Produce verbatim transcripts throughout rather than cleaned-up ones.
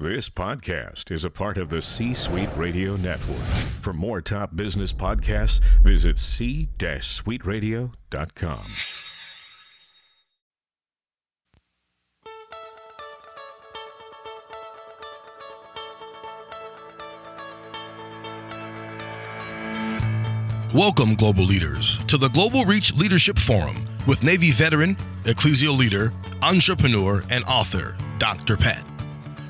This podcast is a part of the C-Suite Radio Network. For more top business podcasts, visit c suite radio dot com. Welcome, global leaders, to the Global Reach Leadership Forum with Navy veteran, ecclesial leader, entrepreneur, and author, Doctor Pat,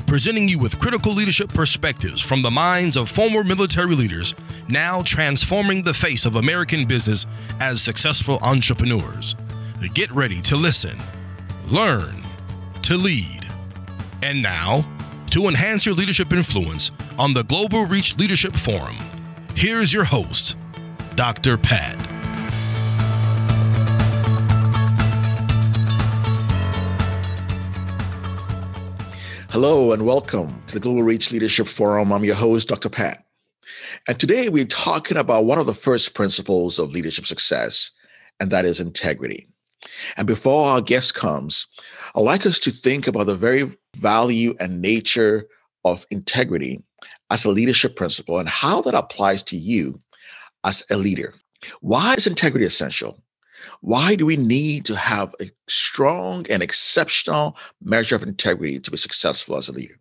presenting you with critical leadership perspectives from the minds of former military leaders now transforming the face of American business as successful entrepreneurs. Get ready to listen, learn, to lead, and now to enhance your leadership influence on the Global Reach Leadership Forum. Here's your host, Doctor Pat. Hello and welcome to the Global Reach Leadership Forum. I'm your host, Doctor Pat. And today we're talking about one of the first principles of leadership success, and that is integrity. And before our guest comes, I'd like us to think about the very value and nature of integrity as a leadership principle and how that applies to you as a leader. Why is integrity essential? Why do we need to have a strong and exceptional measure of integrity to be successful as a leader?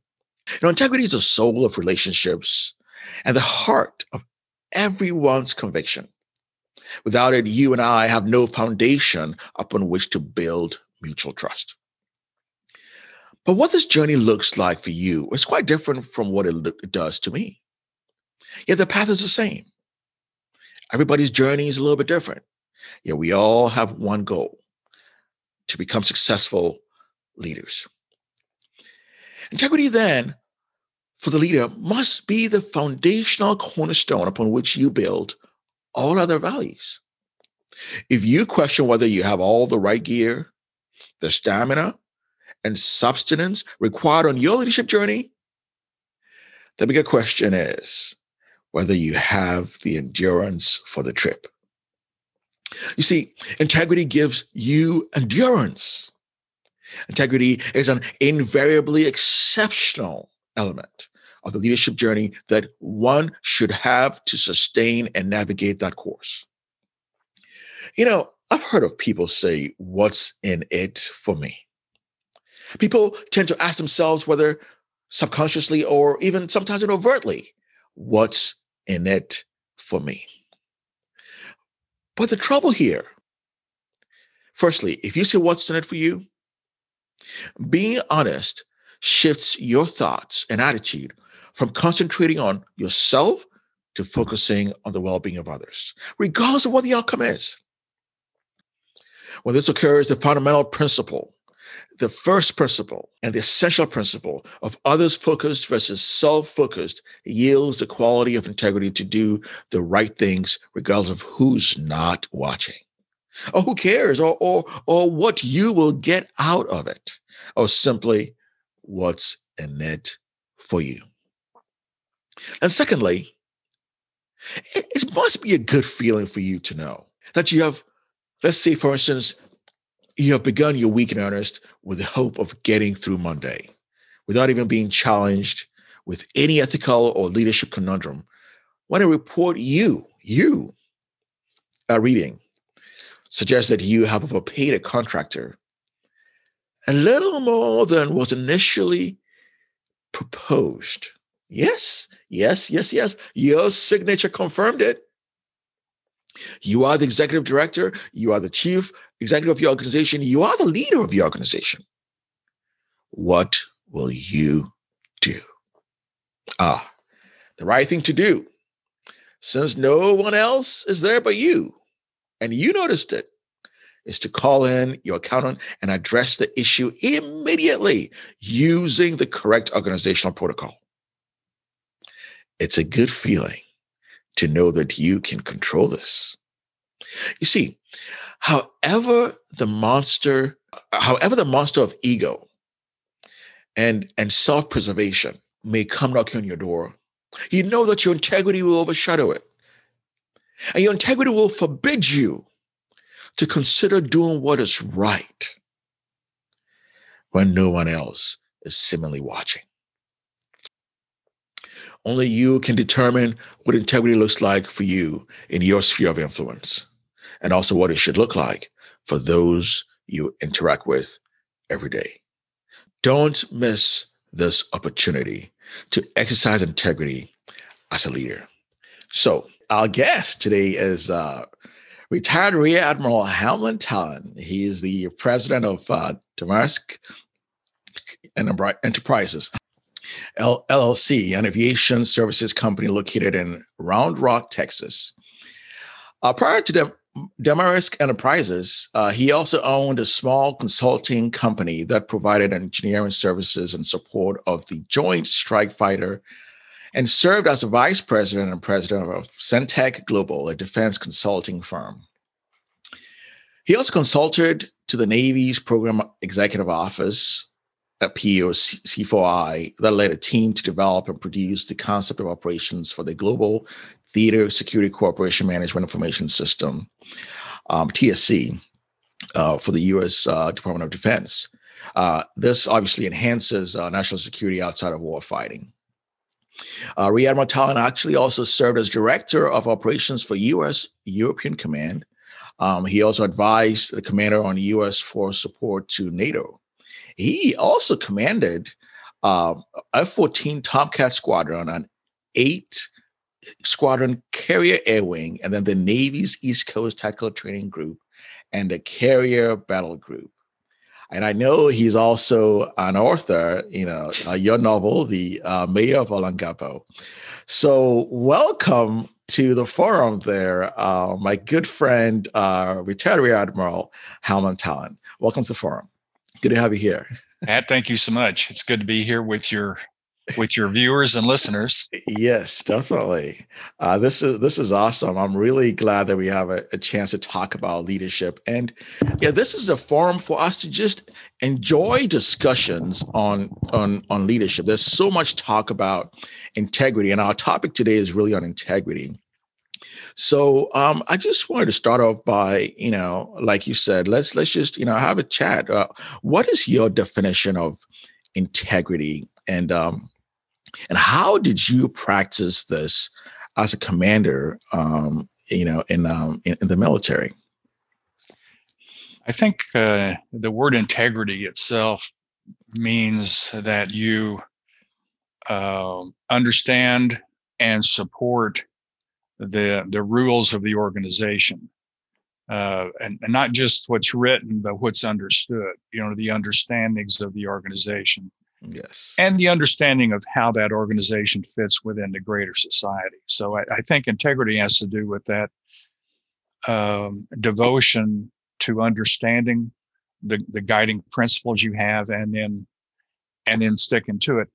You know, integrity is the soul of relationships and the heart of everyone's conviction. Without it, you and I have no foundation upon which to build mutual trust. But what this journey looks like for you is quite different from what it does to me. Yet the path is the same. Everybody's journey is a little bit different. Yeah, we all have one goal: to become successful leaders. Integrity, then, for the leader, must be the foundational cornerstone upon which you build all other values. If you question whether you have all the right gear, the stamina, and substance required on your leadership journey, the bigger question is whether you have the endurance for the trip. You see, integrity gives you endurance. Integrity is an invariably exceptional element of the leadership journey that one should have to sustain and navigate that course. You know, I've heard of people say, "What's in it for me?" People tend to ask themselves, whether subconsciously or even sometimes overtly, "What's in it for me?" But the trouble here, firstly, if you say what's in it for you, being honest shifts your thoughts and attitude from concentrating on yourself to focusing on the well-being of others, regardless of what the outcome is. When this occurs, the fundamental principle, the first principle and the essential principle of others-focused versus self-focused, yields the quality of integrity to do the right things regardless of who's not watching, or who cares, or, or, or what you will get out of it, or simply what's in it for you. And secondly, it, it must be a good feeling for you to know that you have, let's say, for instance, you have begun your week in earnest with the hope of getting through Monday without even being challenged with any ethical or leadership conundrum. When a report you, you are reading suggests that you have overpaid a contractor a little more than was initially proposed. Yes, yes, yes, yes. Your signature confirmed it. You are the executive director. You are the chief executive of your organization. You are the leader of your organization. What will you do? Ah, the right thing to do, since no one else is there but you, and you noticed it, is to call in your accountant and address the issue immediately using the correct organizational protocol. It's a good feeling to know that you can control this. You see, however the monster, however the monster of ego and, and self-preservation may come knocking on your door, you know that your integrity will overshadow it. And your integrity will forbid you to consider doing what is right when no one else is seemingly watching. Only you can determine what integrity looks like for you in your sphere of influence, and also what it should look like for those you interact with every day. Don't miss this opportunity to exercise integrity as a leader. So our guest today is uh, retired Rear Admiral Hamlin Talon. He is the president of uh, Tamask Enterprises, L L C, an aviation services company located in Round Rock, Texas. Uh, prior to the Tamask Enterprises, uh, he also owned a small consulting company that provided engineering services in support of the Joint Strike Fighter, and served as a vice president and president of Centec Global, a defense consulting firm. He also consulted to the Navy's Program Executive Office, a P O C four I, that led a team to develop and produce the concept of operations for the Global Theater Security Cooperation Management Information System, um, T S C, uh, for the U S Uh, Department of Defense. Uh, this obviously enhances uh, national security outside of war fighting. Uh, Rear Admiral Talon actually also served as Director of Operations for U S European Command. Um, he also advised the commander on U S force support to NATO. He also commanded uh, F fourteen Tomcat Squadron, an eight-squadron carrier air wing, and then the Navy's East Coast Tactical Training Group and the Carrier Battle Group. And I know he's also an author, you know, uh, your novel, The uh, Mayor of Olongapo. So welcome to the forum there, uh, my good friend, uh, retired Rear Admiral Hamlin Talon. Welcome to the forum. Good to have you here. Matt, thank you so much. It's good to be here with your with your viewers and listeners. Yes, definitely. Uh, this is this is awesome. I'm really glad that we have a, a chance to talk about leadership. And yeah, this is a forum for us to just enjoy discussions on, on, on leadership. There's so much talk about integrity, and our topic today is really on integrity. So um, I just wanted to start off by, you know, like you said, let's let's just, you know, have a chat. Uh, what is your definition of integrity? And um, and how did you practice this as a commander, um, you know, in, um, in in the military? I think uh, the word integrity itself means that you uh, understand and support the the rules of the organization, uh, and, and not just what's written, but what's understood. You know, the understandings of the organization. Yes. And the understanding of how that organization fits within the greater society. So I, I think integrity has to do with that um, devotion to understanding the, the guiding principles you have and then and then sticking to it.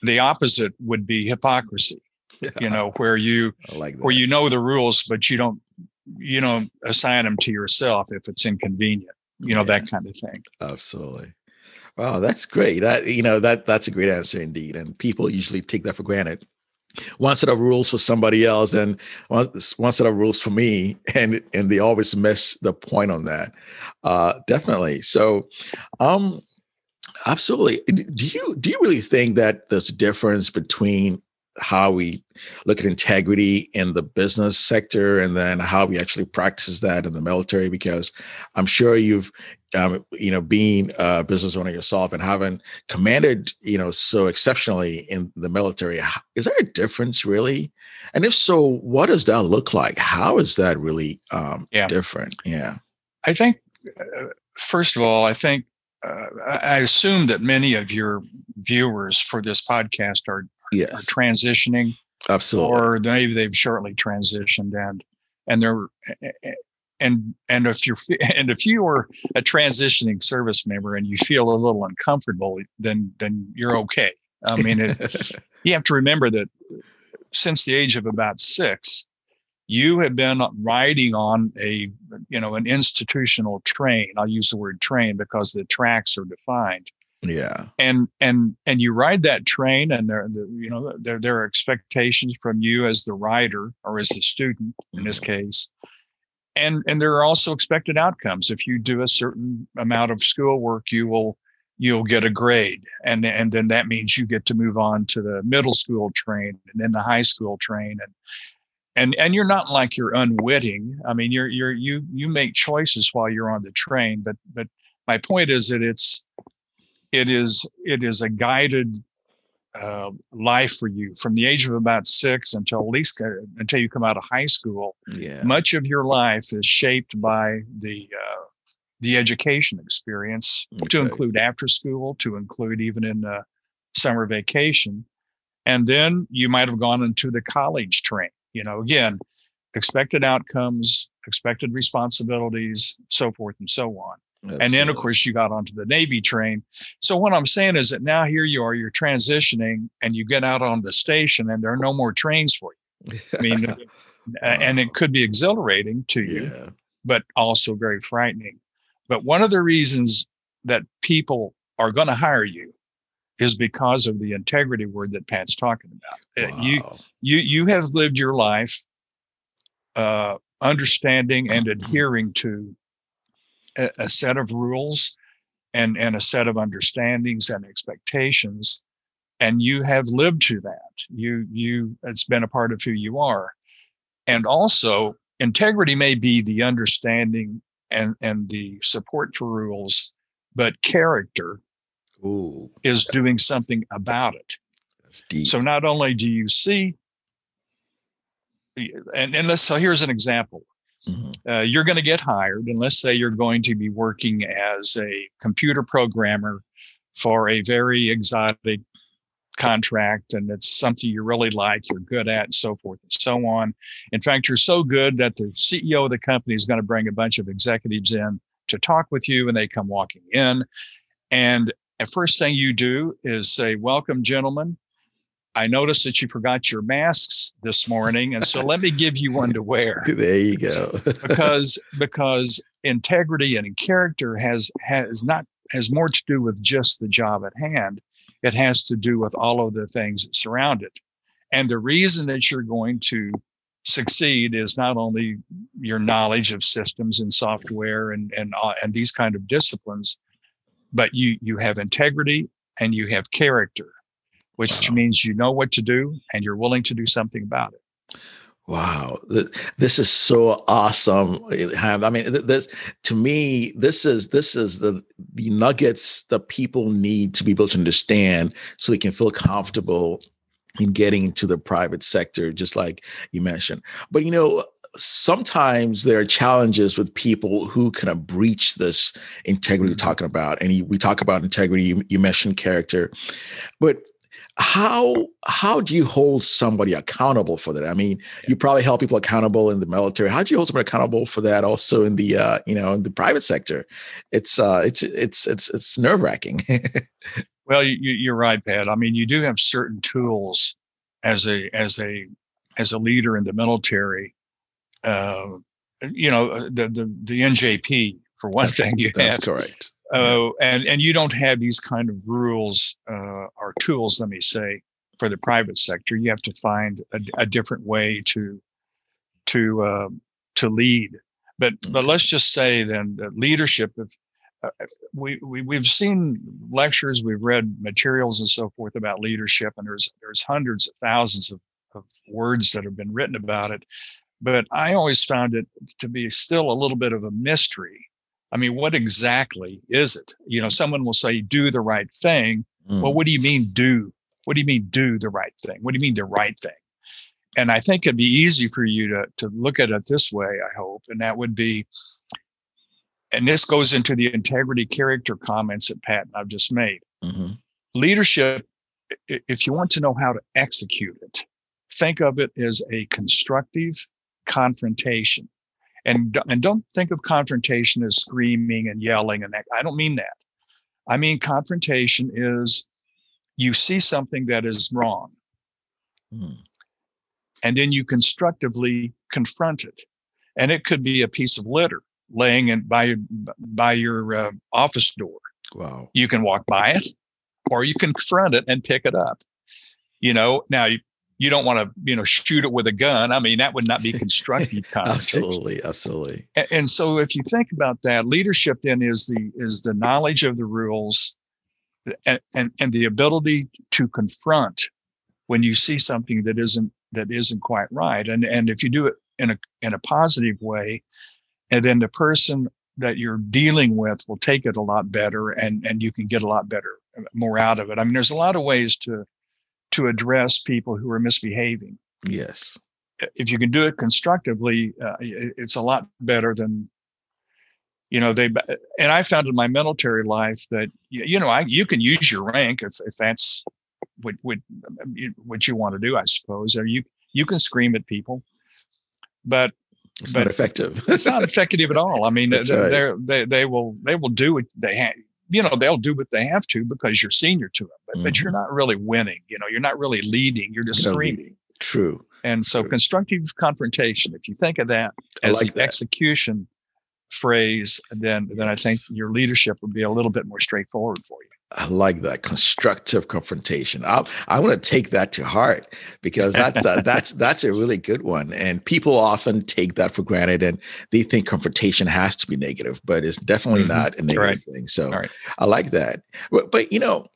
The opposite would be hypocrisy, yeah. you know, where you like where you know the rules, but you don't you don't assign them to yourself if it's inconvenient, you know, yeah. that kind of thing. Absolutely. Wow, that's great. That, you know, that that's a great answer indeed. And people usually take that for granted. One set of rules for somebody else and one, one set of rules for me. And and they always miss the point on that. Uh, definitely. So um, absolutely. Do you do you really think that there's a difference between how we look at integrity in the business sector and then how we actually practice that in the military? Because I'm sure you've, um, you know, being a business owner yourself and having commanded, you know, so exceptionally in the military, is there a difference really? And if so, what does that look like? How is that really um, yeah. different? Yeah. I think, uh, first of all, I think, Uh, I assume that many of your viewers for this podcast are, are, yes. are transitioning, absolutely, or maybe they've shortly transitioned, and and they're and and if you're and if you are a transitioning service member and you feel a little uncomfortable, then then you're okay. I mean, it, you have to remember that since the age of about six, you have been riding on a, you know, an institutional train. I'll use the word train because the tracks are defined. Yeah. And and and you ride that train, and there, you know, there there are expectations from you as the rider or as the student in this case, and and there are also expected outcomes. If you do a certain amount of schoolwork, you will you'll get a grade. And, and then that means you get to move on to the middle school train and then the high school train. And, and, and you're not like you're unwitting. I mean, you're, you're, you, you make choices while you're on the train, but, but my point is that it's, it is, it is a guided uh, life for you from the age of about six until at least uh, until you come out of high school. Yeah. Much of your life is shaped by the, uh, the education experience, okay, to include after school, to include even in the summer vacation. And then you might have gone into the college train, you know, again, expected outcomes, expected responsibilities, so forth and so on. Absolutely. And then, of course, you got onto the Navy train. So what I'm saying is that now here you are, you're transitioning and you get out on the station and there are no more trains for you. I mean, wow. And it could be exhilarating to you, yeah, but also very frightening. But one of the reasons that people are going to hire you is because of the integrity word that Pat's talking about. Wow. You, you, you have lived your life uh, understanding and adhering to a, a set of rules and, and a set of understandings and expectations, and you have lived to that. You, you, it's been a part of who you are. And also, integrity may be the understanding and and the support for rules, but character Ooh, is yeah. doing something about it. That's deep. So not only do you see, and, and let's, so here's an example. Mm-hmm. Uh, you're going to get hired, and let's say you're going to be working as a computer programmer for a very exotic contract, and it's something you really like, you're good at, and so forth and so on. In fact, you're so good that the C E O of the company is going to bring a bunch of executives in to talk with you, and they come walking in. And the first thing you do is say, "Welcome, gentlemen. I noticed that you forgot your masks this morning, and so let me give you one to wear." There you go. because because integrity and character has has not has more to do with just the job at hand. It has to do with all of the things that surround it. And the reason that you're going to succeed is not only your knowledge of systems and software and and, uh, and these kind of disciplines, but you you have integrity and you have character, which wow. means you know what to do and you're willing to do something about it. Wow. This is so awesome. I mean, this, to me, this is, this is the, the nuggets that people need to be able to understand so they can feel comfortable in getting into the private sector, just like you mentioned. But, you know, sometimes there are challenges with people who kind of breach this integrity we're talking about. And we talk about integrity, you, you mentioned character, but How how do you hold somebody accountable for that? I mean, you probably hold people accountable in the military. How do you hold somebody accountable for that? Also in the uh, you know in the private sector, it's uh, it's it's it's it's nerve wracking. Well, you, you're right, Pat. I mean, you do have certain tools as a as a as a leader in the military. Uh, you know, the the the N J P for one that's, thing. You that's have. correct. Uh, and, and you don't have these kind of rules uh, or tools, let me say, for the private sector. You have to find a, a different way to to uh, to lead. But but let's just say then that leadership. If, uh, we we we've seen lectures, we've read materials and so forth about leadership, and there's there's hundreds of thousands of, of words that have been written about it. But I always found it to be still a little bit of a mystery. I mean, what exactly is it? You know, someone will say, do the right thing. Mm. Well, what do you mean do? What do you mean do the right thing? What do you mean the right thing? And I think it'd be easy for you to, to look at it this way, I hope. And that would be, and this goes into the integrity character comments that Pat and I've just made. Mm-hmm. Leadership, if you want to know how to execute it, think of it as a constructive confrontation. And, and don't think of confrontation as screaming and yelling and that. I don't mean that. I mean, confrontation is you see something that is wrong. Mm. And then you constructively confront it. And it could be a piece of litter laying in by, by your uh, office door. Wow. You can walk by it or you can confront it and pick it up. You know, now you. You don't want to, you know, shoot it with a gun. I mean, that would not be constructive conversation. Absolutely, absolutely. And, and so, if you think about that, leadership then is the is the knowledge of the rules and, and, and the ability to confront when you see something that isn't, that isn't quite right. And, and if you do it in a, in a positive way, and then the person that you're dealing with will take it a lot better, and, and you can get a lot better, more out of it. I mean, there's a lot of ways to, to address people who are misbehaving. Yes. If you can do it constructively, uh, it's a lot better than, you know, they, and I found in my military life that, you know, I, you can use your rank if, if that's what, what, what you want to do, I suppose, or you, you can scream at people, but it's but not effective. It's not effective at all. I mean, they, right. they they will they will do what they have. You know, they'll do what they have to because you're senior to them. But, mm-hmm. but you're not really winning. You know, you're not really leading. You're just screaming. True. And so, True. constructive confrontation. If you think of that as like the that. execution phrase, then then yes. I think your leadership would be a little bit more straightforward for you. I like that, constructive confrontation. I I want to take that to heart, because that's a, that's that's a really good one. And people often take that for granted, and they think confrontation has to be negative, but it's definitely mm-hmm. not a negative right. thing. So right. I like that. But, but you know,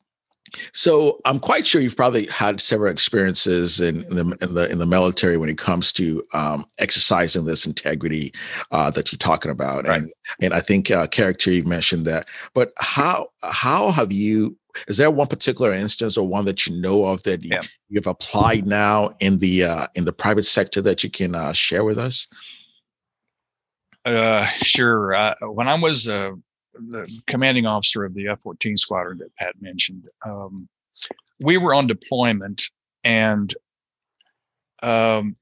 so I'm quite sure you've probably had several experiences in, in the in the in the military when it comes to um, exercising this integrity uh, that you're talking about, right. and and I think uh, character you've mentioned that. But how how have you? Is there one particular instance or one that you know of that you, yeah. you've applied now in the uh, in the private sector that you can uh, share with us? Uh, sure. Uh, when I was uh the commanding officer of the F fourteen squadron that Pat mentioned, um, we were on deployment, and um,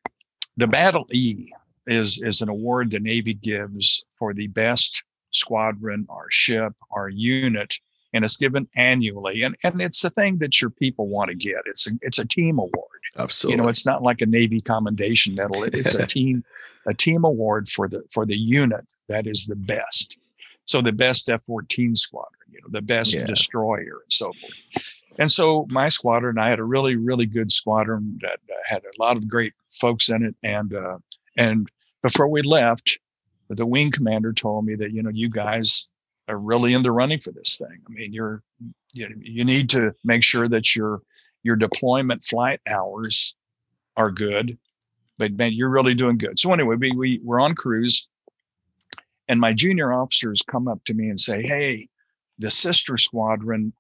the Battle E is, is an award the Navy gives for the best squadron or ship or unit. And it's given annually. And, and it's the thing that your people want to get. It's a, it's a team award. Absolutely. You know, it's not like a Navy commendation medal. It's a team, a team award for the, for the unit that is the best. So the best F fourteen squadron, you know, the best yeah. destroyer, and so forth. And so my squadron, I had a really, really good squadron that uh, had a lot of great folks in it. And uh, and before we left, the wing commander told me that, you know, you guys are really in the running for this thing. I mean, you're you know, you need to make sure that your your deployment flight hours are good, but man, you're really doing good. So anyway, we we were on cruise. And my junior officers come up to me and say, "Hey, the sister squadron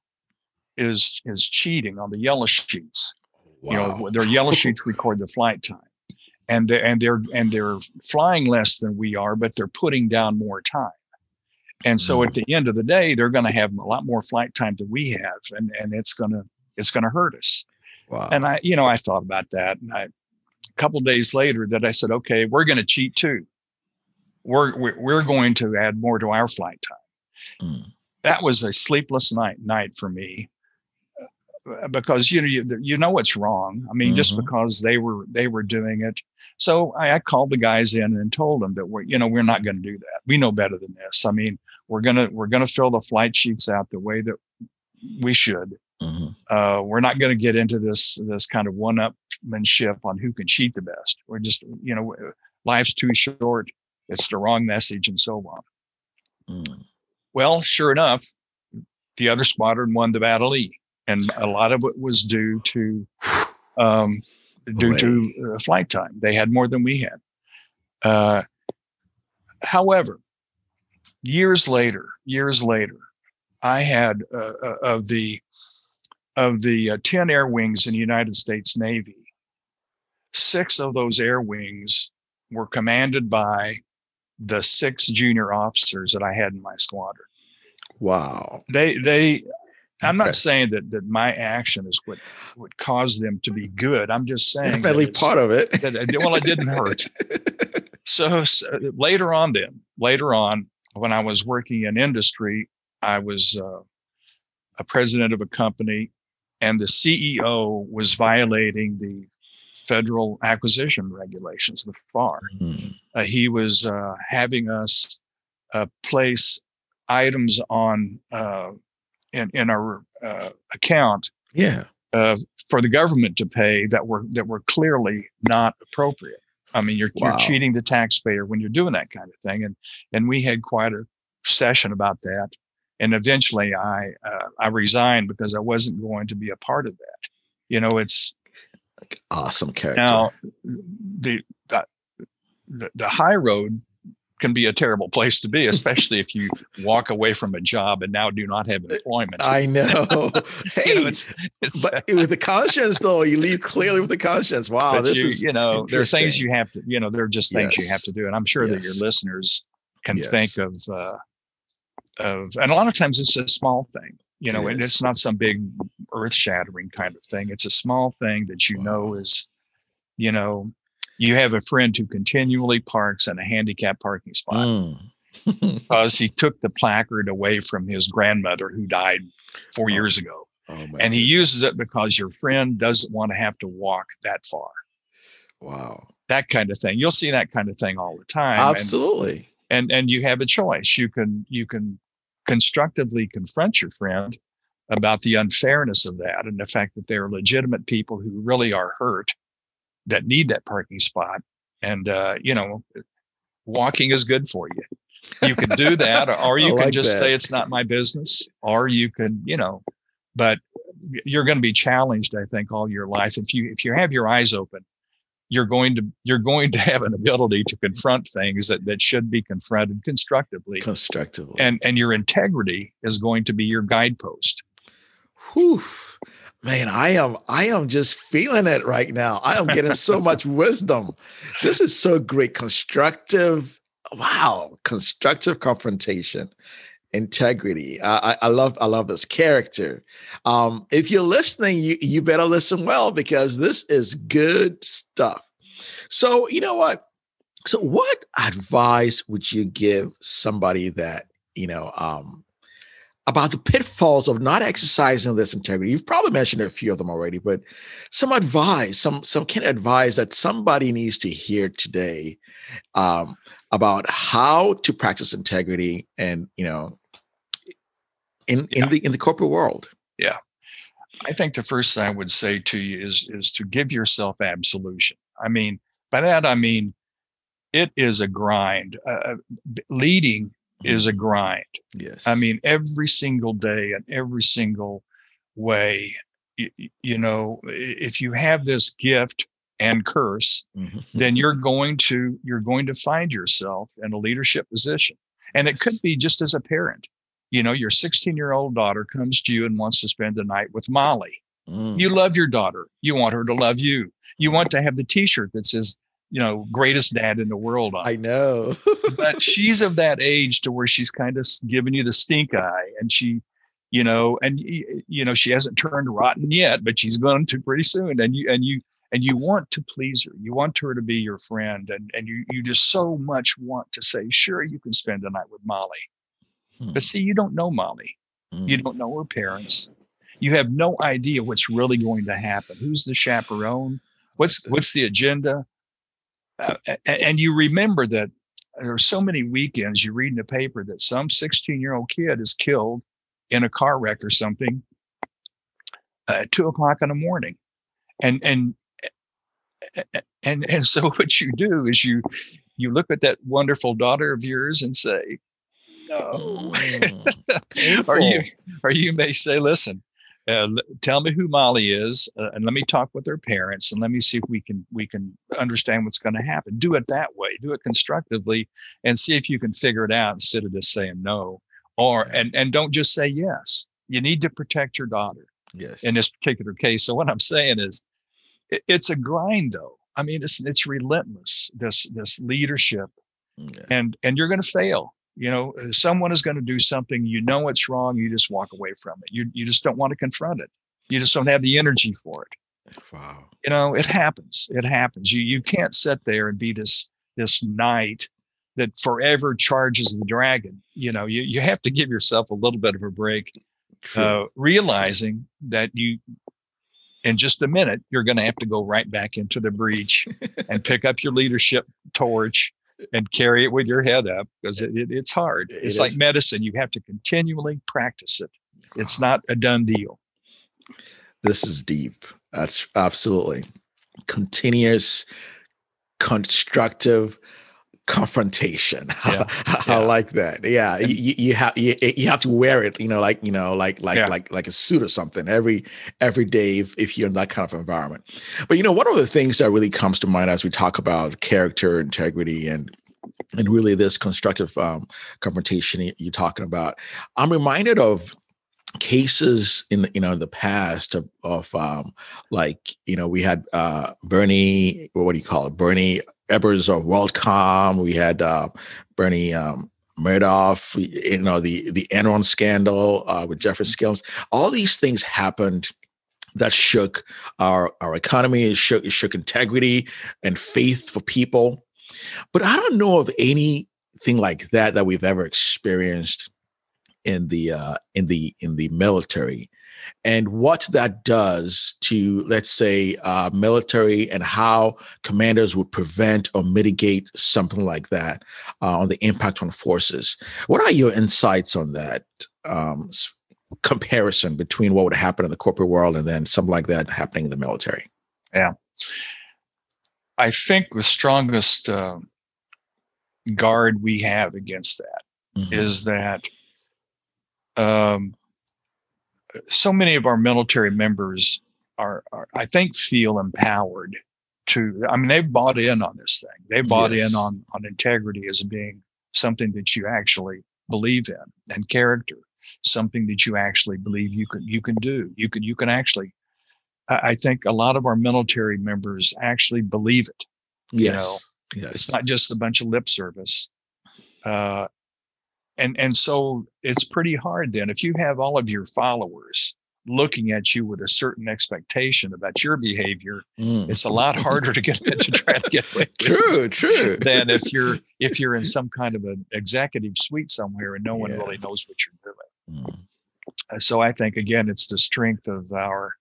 is is cheating on the yellow sheets. Wow. You know, their yellow sheets record the flight time, and they and they're and they're flying less than we are, but they're putting down more time. And so at the end of the day, they're going to have a lot more flight time than we have, and and it's gonna it's gonna hurt us." Wow. And I, you know, I thought about that, and I, a couple of days later, that I said, "Okay, we're going to cheat too. We're we're going to add more to our flight time." Mm. That was a sleepless night night for me, because you know you, you know what's wrong. I mean, mm-hmm. just because they were they were doing it. So I, I called the guys in and told them that we're you know we're not going to do that. We know better than this. I mean, we're gonna we're gonna fill the flight sheets out the way that we should. Mm-hmm. Uh, we're not going to get into this this kind of one-upmanship on who can cheat the best. We're just you know life's too short. It's the wrong message, and so on. Mm. Well, sure enough, the other squadron won the Battle E, and a lot of it was due to um, due Hooray. to uh, flight time. They had more than we had. Uh, however, years later, years later, I had uh, uh, of the of the uh, ten air wings in the United States Navy. Six of those air wings were commanded by the six junior officers that I had in my squadron. Wow. They, they, I'm not saying that, that my action is what would cause them to be good. I'm just saying definitely part of it. that, well, it didn't hurt. So, so later on then, later on, when I was working in industry, I was uh, a president of a company, and the C E O was violating the federal acquisition regulations, the F A R. Mm-hmm. Uh, he was uh, having us uh, place items on uh, in in our uh, account, yeah, uh, for the government to pay that were that were clearly not appropriate. I mean, you're wow. you're cheating the taxpayer when you're doing that kind of thing, and and we had quite a session about that. And eventually I uh, I resigned because I wasn't going to be a part of that. You know, it's awesome character. Now, the the, the high road can be a terrible place to be, especially if you walk away from a job and now do not have employment. I know. Hey, you know, it's, it's, but with the conscience, though, you leave clearly with the conscience. Wow, this you, is you know, there are things you have to, you know, there are just things yes. you have to do, and I'm sure yes. that your listeners can yes. think of uh, of, and a lot of times it's a small thing, you know, it and it's not some big earth-shattering kind of thing. It's a small thing that you wow. know is, you know. You have a friend who continually parks in a handicapped parking spot mm. because he took the placard away from his grandmother who died four oh. years ago. Oh, and goodness. He uses it because your friend doesn't want to have to walk that far. Wow. That kind of thing. You'll see that kind of thing all the time. Absolutely. And and, and you have a choice. You can you can constructively confront your friend about the unfairness of that and the fact that there are legitimate people who really are hurt that need that parking spot. And, uh, you know, walking is good for you. You can do that, or you like can just that. say it's not my business, or you can, you know, but you're going to be challenged, I think, all your life. If you, if you have your eyes open, you're going to, you're going to have an ability to confront things that, that should be confronted constructively. Constructively. And, and your integrity is going to be your guidepost. Whew. Man, I am I am just feeling it right now. I am getting so much wisdom. This is so great. Constructive, wow, constructive confrontation, integrity. I, I love I love this character. Um, if you're listening, you you better listen well, because this is good stuff. So you know what? So what advice would you give somebody that, you know, um, about the pitfalls of not exercising this integrity? You've probably mentioned a few of them already, but some advice, some some kind of advice that somebody needs to hear today um, about how to practice integrity, and you know, in yeah. in the in the corporate world. Yeah, I think the first thing I would say to you is is to give yourself absolution. I mean, by that I mean it is a grind. Uh, leading. Is a grind. Yes. I mean, every single day and every single way, you, you know, if you have this gift and curse, mm-hmm. then you're going to, you're going to find yourself in a leadership position. And it could be just as a parent, you know, your sixteen year old daughter comes to you and wants to spend the night with Molly. Mm. You love your daughter. You want her to love you. You want to have the t-shirt that says, you know, greatest dad in the world. On I know. But she's of that age to where she's kind of giving you the stink eye, and she, you know, and you know, she hasn't turned rotten yet, but she's going to pretty soon. And you, and you, and you want to please her. You want her to be your friend. And, and you, you just so much want to say, sure, you can spend the night with Molly, hmm. but see, you don't know Molly. Hmm. You don't know her parents. You have no idea what's really going to happen. Who's the chaperone? What's, what's the agenda? Uh, and you remember that there are so many weekends you read in the paper that some sixteen year old kid is killed in a car wreck or something uh, at two o'clock in the morning. And, and, and, and so what you do is you, you look at that wonderful daughter of yours and say, no, mm, or you, or you may say, listen, Uh, tell me who Molly is, uh, and let me talk with her parents, and let me see if we can we can understand what's going to happen. Do it that way. Do it constructively, and see if you can figure it out instead of just saying no. Or yeah. and and don't just say yes. You need to protect your daughter. Yes. In this particular case. So what I'm saying is, it, it's a grind, though. I mean, it's it's relentless. This this leadership, yeah. and and you're going to fail. You know, someone is going to do something, you know, it's wrong. You just walk away from it. You you just don't want to confront it. You just don't have the energy for it. Wow. You know, it happens. It happens. You you can't sit there and be this, this knight that forever charges the dragon. You know, you, you have to give yourself a little bit of a break, uh, realizing that you, in just a minute, you're going to have to go right back into the breach and pick up your leadership torch and carry it with your head up, because it, it, it's hard. It it's is. Like medicine. You have to continually practice it. It's not a done deal. This is deep. That's absolutely continuous, constructive confrontation. Yeah. I yeah. like that. Yeah, and you, you have you, you have to wear it. You know, like you know, like like yeah. like like a suit or something every every day if, if you're in that kind of environment. But you know, one of the things that really comes to mind as we talk about character, integrity, and and really this constructive um, confrontation you're talking about, I'm reminded of cases in the, you know, in the past of, of um, like, you know, we had uh, Bernie, what do you call it? Bernie Ebbers of WorldCom. We had uh, Bernie um, Madoff, you know, the, the Enron scandal uh, with Jeffrey Skills. All these things happened that shook our, our economy. It shook, it shook integrity and faith for people. But I don't know of anything like that that we've ever experienced in the uh, in the in the military, and what that does to, let's say, uh, military, and how commanders would prevent or mitigate something like that uh, on the impact on forces. What are your insights on that um, comparison between what would happen in the corporate world and then something like that happening in the military? Yeah, I think the strongest uh, guard we have against that mm-hmm. is that. Um, so many of our military members are, are, I think, feel empowered to, I mean, they've bought in on this thing. They bought yes. in on, on integrity as being something that you actually believe in, and character, something that you actually believe you can, you can do. You can, you can actually, I, I think a lot of our military members actually believe it. Yes. You know? Yes. It's not just a bunch of lip service. Uh, And and so it's pretty hard then if you have all of your followers looking at you with a certain expectation about your behavior, mm. it's a lot harder to get to try to get away. True, true. Than if you're if you're in some kind of an executive suite somewhere and no yeah. one really knows what you're doing. Mm. So I think again it's the strength of our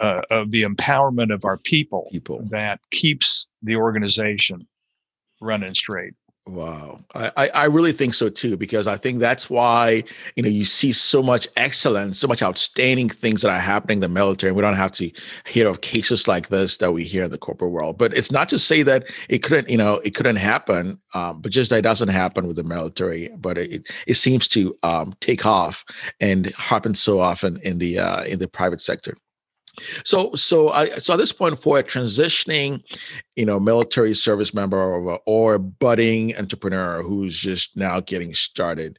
uh, of the empowerment of our people, people that keeps the organization running straight. Wow. I, I really think so too, because I think that's why, you know, you see so much excellence, so much outstanding things that are happening in the military. And we don't have to hear of cases like this that we hear in the corporate world. But it's not to say that it couldn't, you know, it couldn't happen, um, but just that it doesn't happen with the military. But it it seems to um, take off and happen so often in the uh, in the private sector. So, so, I, so at this point, for a transitioning, you know, military service member or, or a budding entrepreneur who's just now getting started,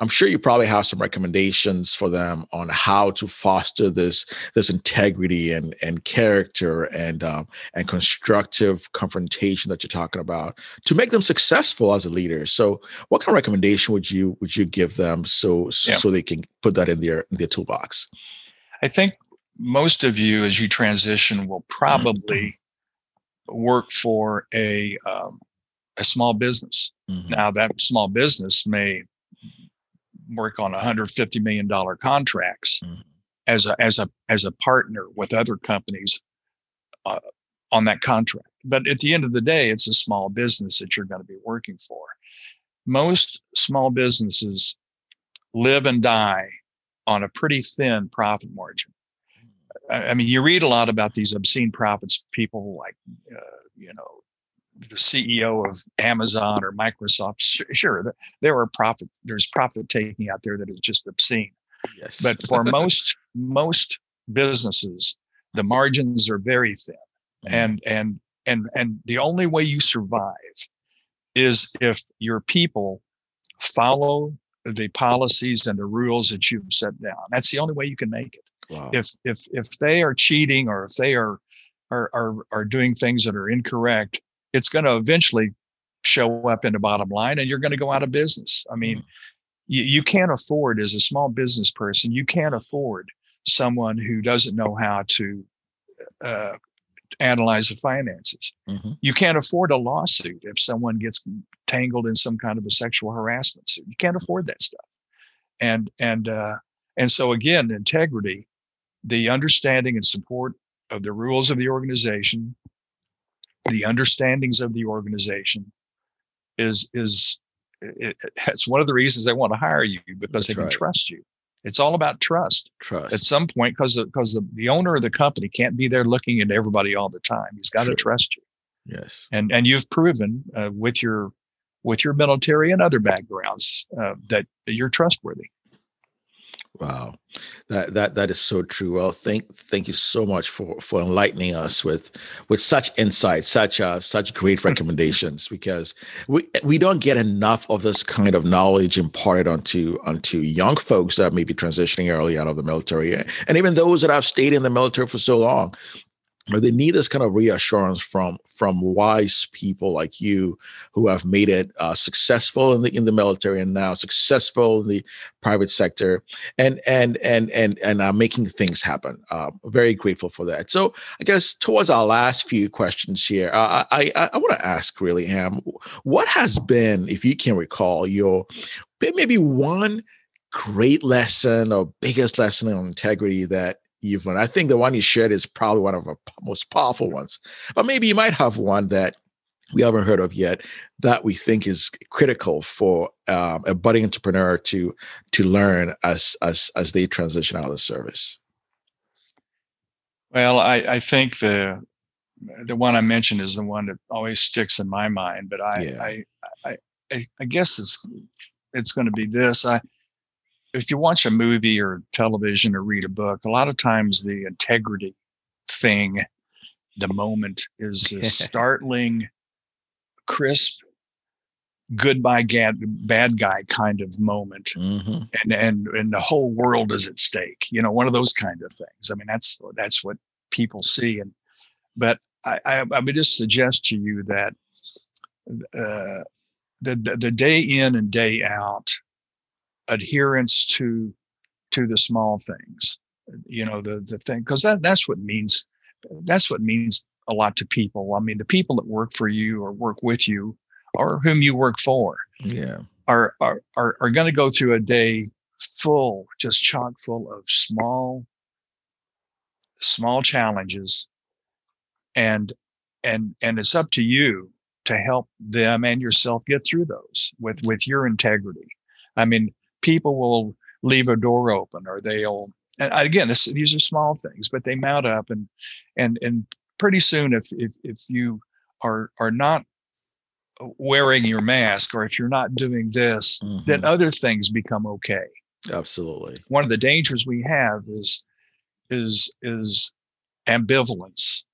I'm sure you probably have some recommendations for them on how to foster this this integrity and and character and um, and constructive confrontation that you're talking about to make them successful as a leader. So, what kind of recommendation would you would you give them so yeah. so they can put that in their in their toolbox? I think. Most of you, as you transition, will probably mm-hmm. work for a um, a small business. Mm-hmm. Now, that small business may work on one hundred fifty million dollars contracts mm-hmm. as a as a as a partner with other companies uh, on that contract. But at the end of the day, it's a small business that you're going to be working for. Most small businesses live and die on a pretty thin profit margin. I mean, you read a lot about these obscene profits, people like, uh, you know, the C E O of Amazon or Microsoft. Sure, there are profit. There's profit taking out there that is just obscene. Yes. But for most most businesses, the margins are very thin, mm-hmm. and and and and the only way you survive is if your people follow the policies and the rules that you've set down. That's the only way you can make it. Wow. If if if they are cheating or if they are are are, are doing things that are incorrect, it's going to eventually show up in the bottom line, and you're going to go out of business. I mean, mm. you, you can't afford, as a small business person, you can't afford someone who doesn't know how to uh, analyze the finances. Mm-hmm. You can't afford a lawsuit if someone gets tangled in some kind of a sexual harassment suit. You can't afford that stuff, and and uh, and so again, integrity. The understanding and support of the rules of the organization, the understandings of the organization, is is it, it's one of the reasons they want to hire you, because That's they can right. trust you. It's all about trust. Trust. At some point, because because the, the owner of the company can't be there looking at everybody all the time. He's got to trust you. Yes. And and you've proven uh, with your with your military and other backgrounds, uh, that you're trustworthy. Wow, that that that is so true. Well, thank thank you so much for, for enlightening us with with such insight, such uh, such great recommendations. Because we we don't get enough of this kind of knowledge imparted onto onto young folks that may be transitioning early out of the military, and even those that have stayed in the military for so long. But they need this kind of reassurance from from wise people like you, who have made it uh, successful in the in the military and now successful in the private sector, and and and and and are making things happen. Uh, very grateful for that. So I guess towards our last few questions here, uh, I I, I want to ask really, Ham, what has been, if you can recall, your maybe one great lesson or biggest lesson on integrity that you've learned? I think the one you shared is probably one of the most powerful ones, but maybe you might have one that we haven't heard of yet that we think is critical for um, a budding entrepreneur to to learn as as as they transition out of the service. Well, I, I think the the one I mentioned is the one that always sticks in my mind. But I yeah. I, I I I guess it's it's going to be this. I. If you watch a movie or television or read a book, a lot of times the integrity thing, the moment, is a startling, crisp, good by bad guy kind of moment. Mm-hmm. And, and, and the whole world is at stake, you know, one of those kind of things. I mean, that's, that's what people see. And, but I, I, I would just suggest to you that, uh, the, the, the day in and day out, adherence to to the small things, you know, the the thing, because that that's what means that's what means a lot to people. I mean, the people that work for you or work with you or whom you work for, yeah, are are are, are going to go through a day full, just chock full of small small challenges, and and and it's up to you to help them and yourself get through those with with your integrity. I mean, people will leave a door open, or they'll, and again, this, these are small things, but they mount up, and and and pretty soon, if if if you are are not wearing your mask, or if you're not doing this, mm-hmm. then other things become okay. Absolutely. One of the dangers we have is is is ambivalence.